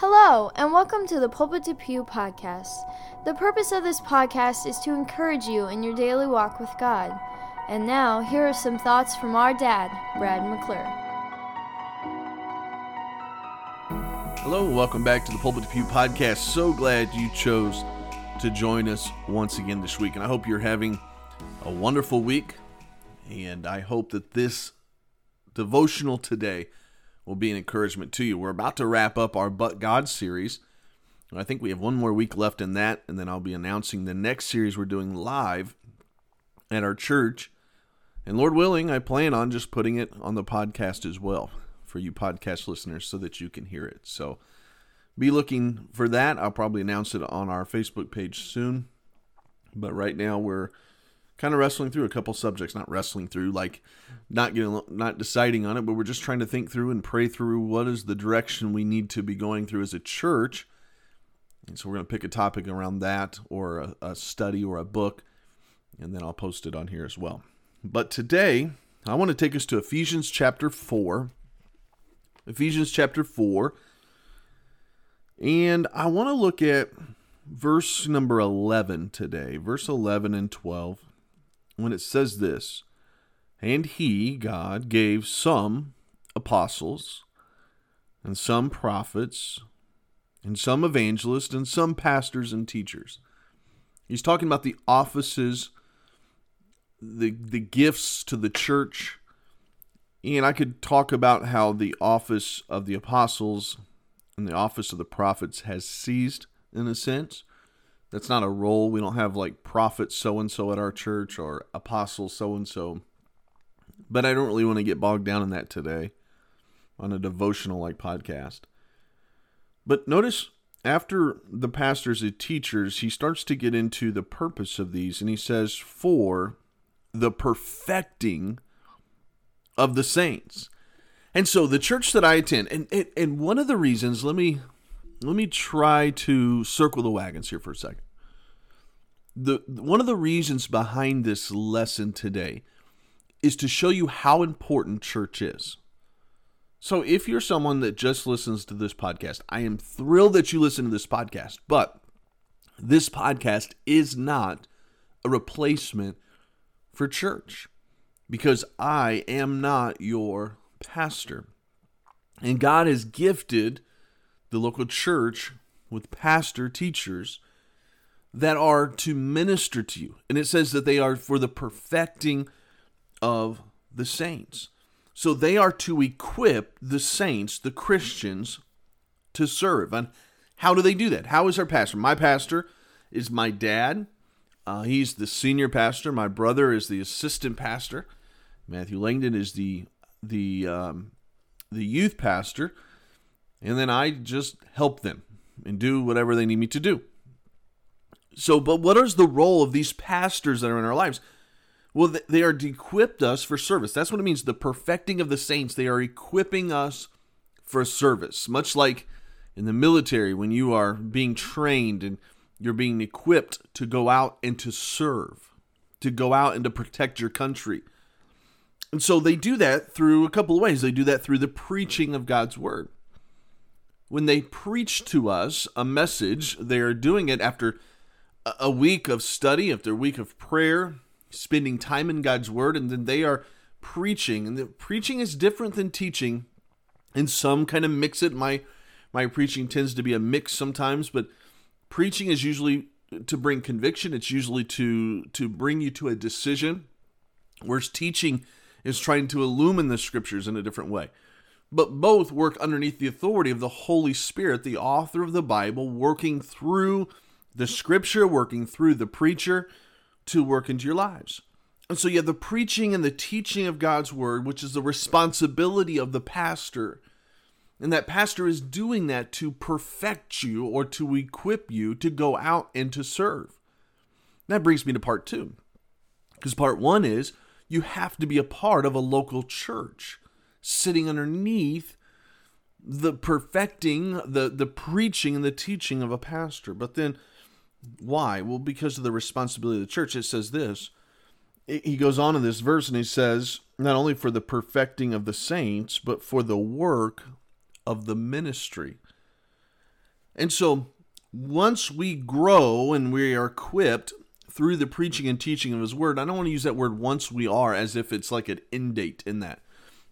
Hello, and welcome to the Pulpit to Pew podcast. The purpose of this podcast is to encourage you in your daily walk with God. And now, here are some thoughts from our dad, Brad McClure. Hello, welcome back to the Pulpit to Pew podcast. So glad you chose to join us once again this week. And I hope you're having a wonderful week. And I hope that this devotional today will be an encouragement to you. We're about to wrap up our But God series. I think we have one more week left in that, and then I'll be announcing the next series we're doing live at our church. And Lord willing, I plan on just putting it on the podcast as well for you podcast listeners so that you can hear it. So be looking for that. I'll probably announce it on our Facebook page soon. But right now we're kind of wrestling through a couple subjects, not deciding on it, but we're just trying to think through and pray through what is the direction we need to be going through as a church. And so we're going to pick a topic around that or a study or a book, and then I'll post it on here as well. But today, I want to take us to Ephesians chapter 4. Ephesians chapter 4. And I want to look at verse number 11 today, verse 11 and 12. When it says this, and he, God, gave some apostles, and some prophets, and some evangelists, and some pastors and teachers. He's talking about the offices, the gifts to the church. And I could talk about how the office of the apostles and the office of the prophets has ceased in a sense. That's not a role. We don't have like prophet so-and-so at our church or apostle so-and-so. But I don't really want to get bogged down in that today on a devotional like podcast. But notice after the pastors and teachers, he starts to get into the purpose of these. And he says, for the perfecting of the saints. And so the church that I attend, and one of the reasons, let me try to circle the wagons here for a second. One of the reasons behind this lesson today is to show you how important church is. So if you're someone that just listens to this podcast, I am thrilled that you listen to this podcast, but this podcast is not a replacement for church because I am not your pastor. And God has gifted the local church with pastor teachers that are to minister to you. And it says that they are for the perfecting of the saints. So they are to equip the saints, the Christians, to serve. And how do they do that? How is our pastor? My pastor is my dad. He's the senior pastor. My brother is the assistant pastor. Matthew Langdon is the youth pastor. And then I just help them and do whatever they need me to do. So, but what is the role of these pastors that are in our lives? Well, they are to equip us for service. That's what it means, the perfecting of the saints. They are equipping us for service, much like in the military when you are being trained and you're being equipped to go out and to serve, to go out and to protect your country. And so they do that through a couple of ways. They do that through the preaching of God's word. When they preach to us a message, they are doing it after a week of study, after a week of prayer, spending time in God's word, and then they are preaching. And the preaching is different than teaching, and some kind of mix it. My preaching tends to be a mix sometimes, but preaching is usually to bring conviction. It's usually to bring you to a decision, whereas teaching is trying to illumine the scriptures in a different way. But both work underneath the authority of the Holy Spirit, the author of the Bible, working through the scripture, working through the preacher to work into your lives. And so you have the preaching and the teaching of God's word, which is the responsibility of the pastor. And that pastor is doing that to perfect you or to equip you to go out and to serve. And that brings me to part two. Because part one is you have to be a part of a local church, sitting underneath the perfecting, the preaching and the teaching of a pastor. But then why? Well, because of the responsibility of the church. It says this. He goes on in this verse and he says, not only for the perfecting of the saints, but for the work of the ministry. And so once we grow and we are equipped through the preaching and teaching of his word, I don't want to use that word once we are as if it's like an end date in that.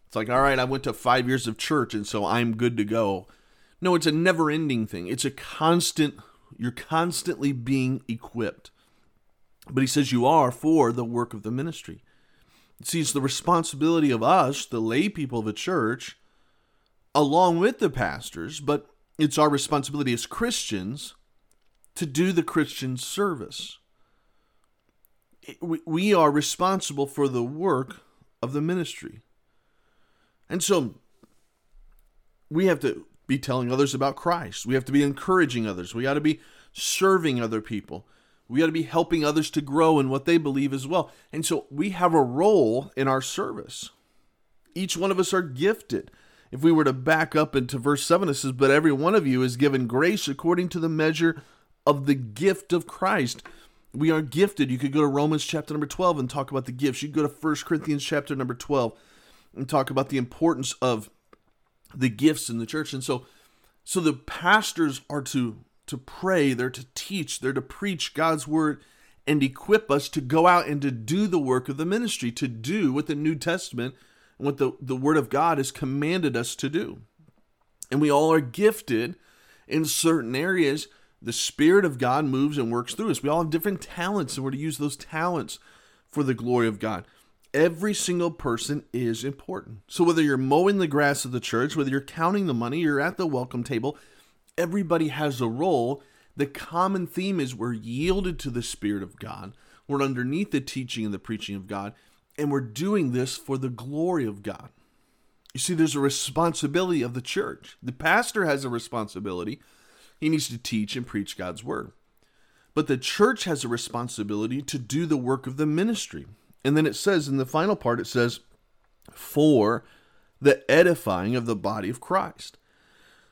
It's like, all right, I went to 5 years of church and so I'm good to go. No, it's a never-ending thing. It's a constant, you're constantly being equipped. But he says you are for the work of the ministry. See, it's the responsibility of us, the lay people of the church, along with the pastors, but it's our responsibility as Christians to do the Christian service. We are responsible for the work of the ministry. And so we have to be telling others about Christ. We have to be encouraging others. We ought to be serving other people. We ought to be helping others to grow in what they believe as well. And so we have a role in our service. Each one of us are gifted. If we were to back up into verse 7, it says, but every one of you is given grace according to the measure of the gift of Christ. We are gifted. You could go to Romans chapter number 12 and talk about the gifts. You could go to 1 Corinthians chapter number 12 and talk about the importance of the gifts in the church. And so the pastors are to pray, they're to teach, they're to preach God's word and equip us to go out and to do the work of the ministry, to do what the New Testament and what the word of God has commanded us to do. And we all are gifted in certain areas. The Spirit of God moves and works through us. We all have different talents, and we're to use those talents for the glory of God. Every single person is important. So whether you're mowing the grass of the church, whether you're counting the money, you're at the welcome table, everybody has a role. The common theme is we're yielded to the Spirit of God. We're underneath the teaching and the preaching of God, and we're doing this for the glory of God. You see, there's a responsibility of the church. The pastor has a responsibility. He needs to teach and preach God's word. But the church has a responsibility to do the work of the ministry. And then it says in the final part, it says, for the edifying of the body of Christ.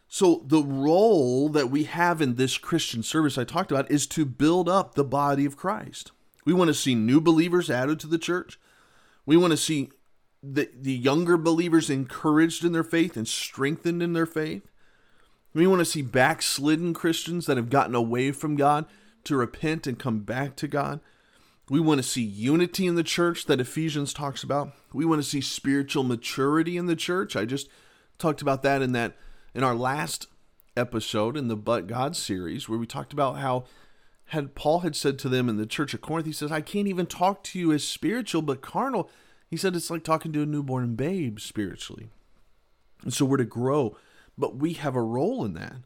So the role that we have in this Christian service I talked about is to build up the body of Christ. We want to see new believers added to the church. We want to see the younger believers encouraged in their faith and strengthened in their faith. We want to see backslidden Christians that have gotten away from God to repent and come back to God. We want to see unity in the church that Ephesians talks about. We want to see spiritual maturity in the church. I just talked about that in our last episode in the But God series, where we talked about how Paul had said to them in the church of Corinth, he says, I can't even talk to you as spiritual, but carnal. He said, it's like talking to a newborn babe spiritually. And so we're to grow, but we have a role in that.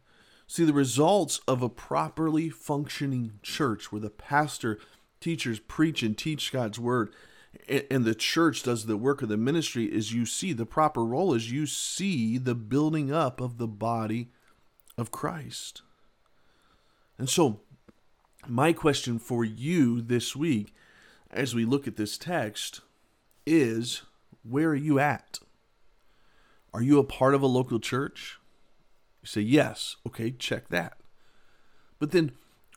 See, the results of a properly functioning church where the pastor, teachers preach and teach God's word, and the church does the work of the ministry, is you see the proper role is you see the building up of the body of Christ. And so my question for you this week, as we look at this text, is where are you at? Are you a part of a local church? You say, yes. Okay, check that. But then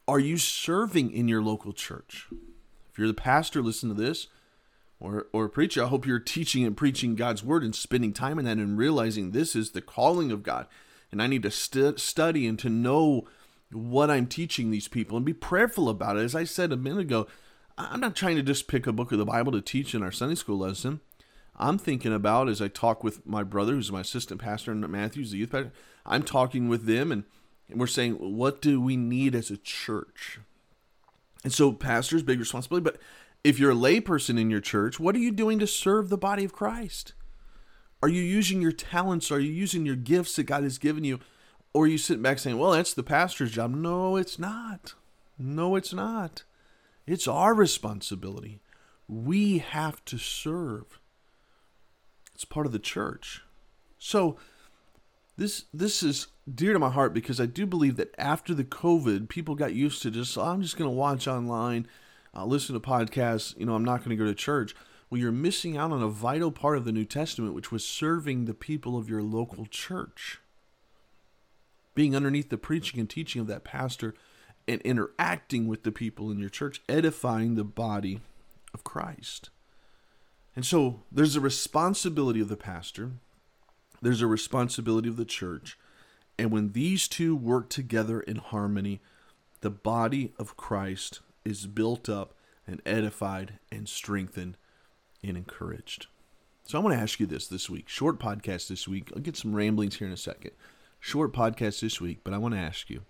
are you serving in your local church? If you're the pastor, listen to this. Or a preacher, I hope you're teaching and preaching God's word and spending time in that and realizing this is the calling of God. And I need to study and to know what I'm teaching these people and be prayerful about it. As I said a minute ago, I'm not trying to just pick a book of the Bible to teach in our Sunday school lesson. I'm thinking about, as I talk with my brother, who's my assistant pastor, and Matthew, who's the youth pastor, I'm talking with them and we're saying, what do we need as a church? And so pastors, big responsibility, but if you're a layperson in your church, what are you doing to serve the body of Christ? Are you using your talents? Are you using your gifts that God has given you? Or are you sitting back saying, well, that's the pastor's job? No, it's not. No, it's not. It's our responsibility. We have to serve. It's part of the church. So this is dear to my heart because I do believe that after the COVID, people got used to just, I'm just going to watch online, listen to podcasts, I'm not going to go to church. Well, you're missing out on a vital part of the New Testament, which was serving the people of your local church. Being underneath the preaching and teaching of that pastor and interacting with the people in your church, edifying the body of Christ. And so there's a responsibility of the pastor. There's a responsibility of the church. And when these two work together in harmony, the body of Christ is built up and edified and strengthened and encouraged. So I'm going to ask you this week. Short podcast this week. I'll get some ramblings here in a second. Short podcast this week, but I want to ask you,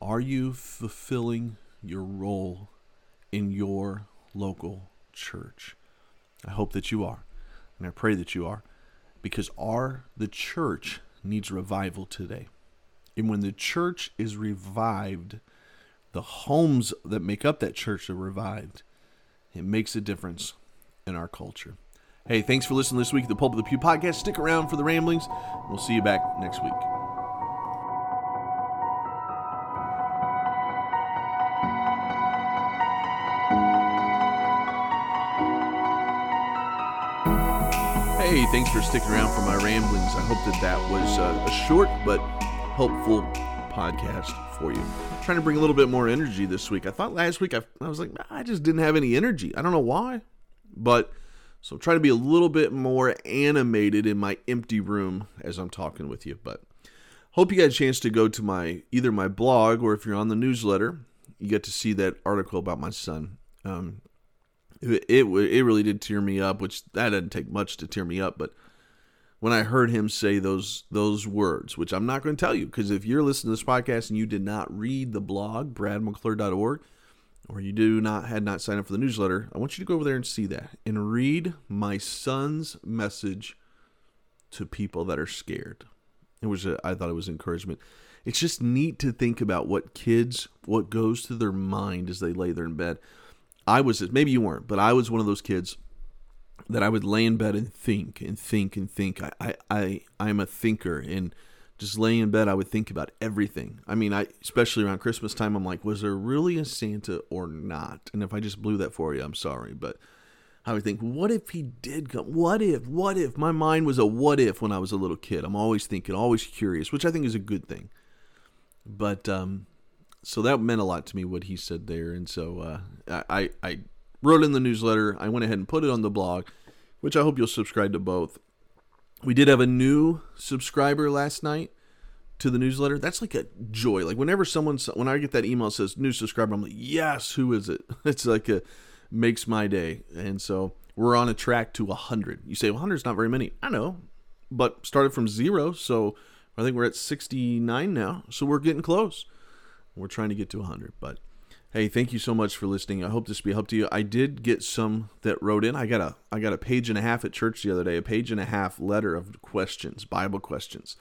are you fulfilling your role in your local church? I hope that you are, and I pray that you are, because the church needs revival today. And when the church is revived, the homes that make up that church are revived. It makes a difference in our culture. Hey, thanks for listening this week to the Pulpit to Pew podcast. Stick around for the ramblings. We'll see you back next week. Hey, thanks for sticking around for my ramblings. I hope that was a short but helpful podcast for you. I'm trying to bring a little bit more energy this week. I thought last week I was like, I just didn't have any energy. I don't know why, but so try to be a little bit more animated in my empty room as I'm talking with you. But hope you got a chance to go to my blog, or if you're on the newsletter, you get to see that article about my son. It really did tear me up, which that didn't take much to tear me up. But when I heard him say those words, which I'm not going to tell you, because if you're listening to this podcast and you did not read the blog, BradMcClure.org, or you had not signed up for the newsletter, I want you to go over there and see that and read my son's message to people that are scared. I thought it was encouragement. It's just neat to think about what goes through their mind as they lay there in bed. Maybe you weren't, but I was one of those kids that I would lay in bed and think. I'm a thinker, and just laying in bed, I would think about everything. I mean, especially around Christmas time, I'm like, was there really a Santa or not? And if I just blew that for you, I'm sorry, but I would think, what if he did come? What if? My mind was a what if when I was a little kid. I'm always thinking, always curious, which I think is a good thing. But, so that meant a lot to me, what he said there. And so I wrote in the newsletter. I went ahead and put it on the blog, which I hope you'll subscribe to both. We did have a new subscriber last night to the newsletter. That's like a joy. Like when I get that email that says new subscriber, I'm like, yes, who is it? It's like makes my day. And so we're on a track to 100. You say, well, 100 is not very many. I know, but started from 0. So I think we're at 69 now. So we're getting close. We're trying to get to 100, but hey, thank you so much for listening. I hope this will be a help to you. I did get some that wrote in. I got a page and a half at church the other day, a page and a half letter of questions, Bible questions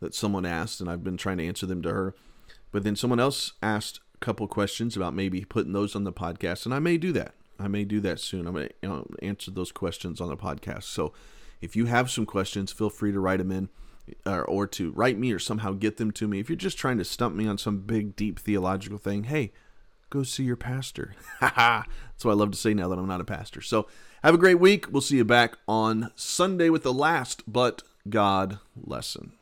that someone asked, and I've been trying to answer them to her. But then someone else asked a couple questions about maybe putting those on the podcast, and I may do that. Soon. I'm going to answer those questions on the podcast. So if you have some questions, feel free to write them in. Or to write me or somehow get them to me. If you're just trying to stump me on some big, deep theological thing, hey, go see your pastor. That's what I love to say now that I'm not a pastor. So have a great week. We'll see you back on Sunday with the last but God lesson.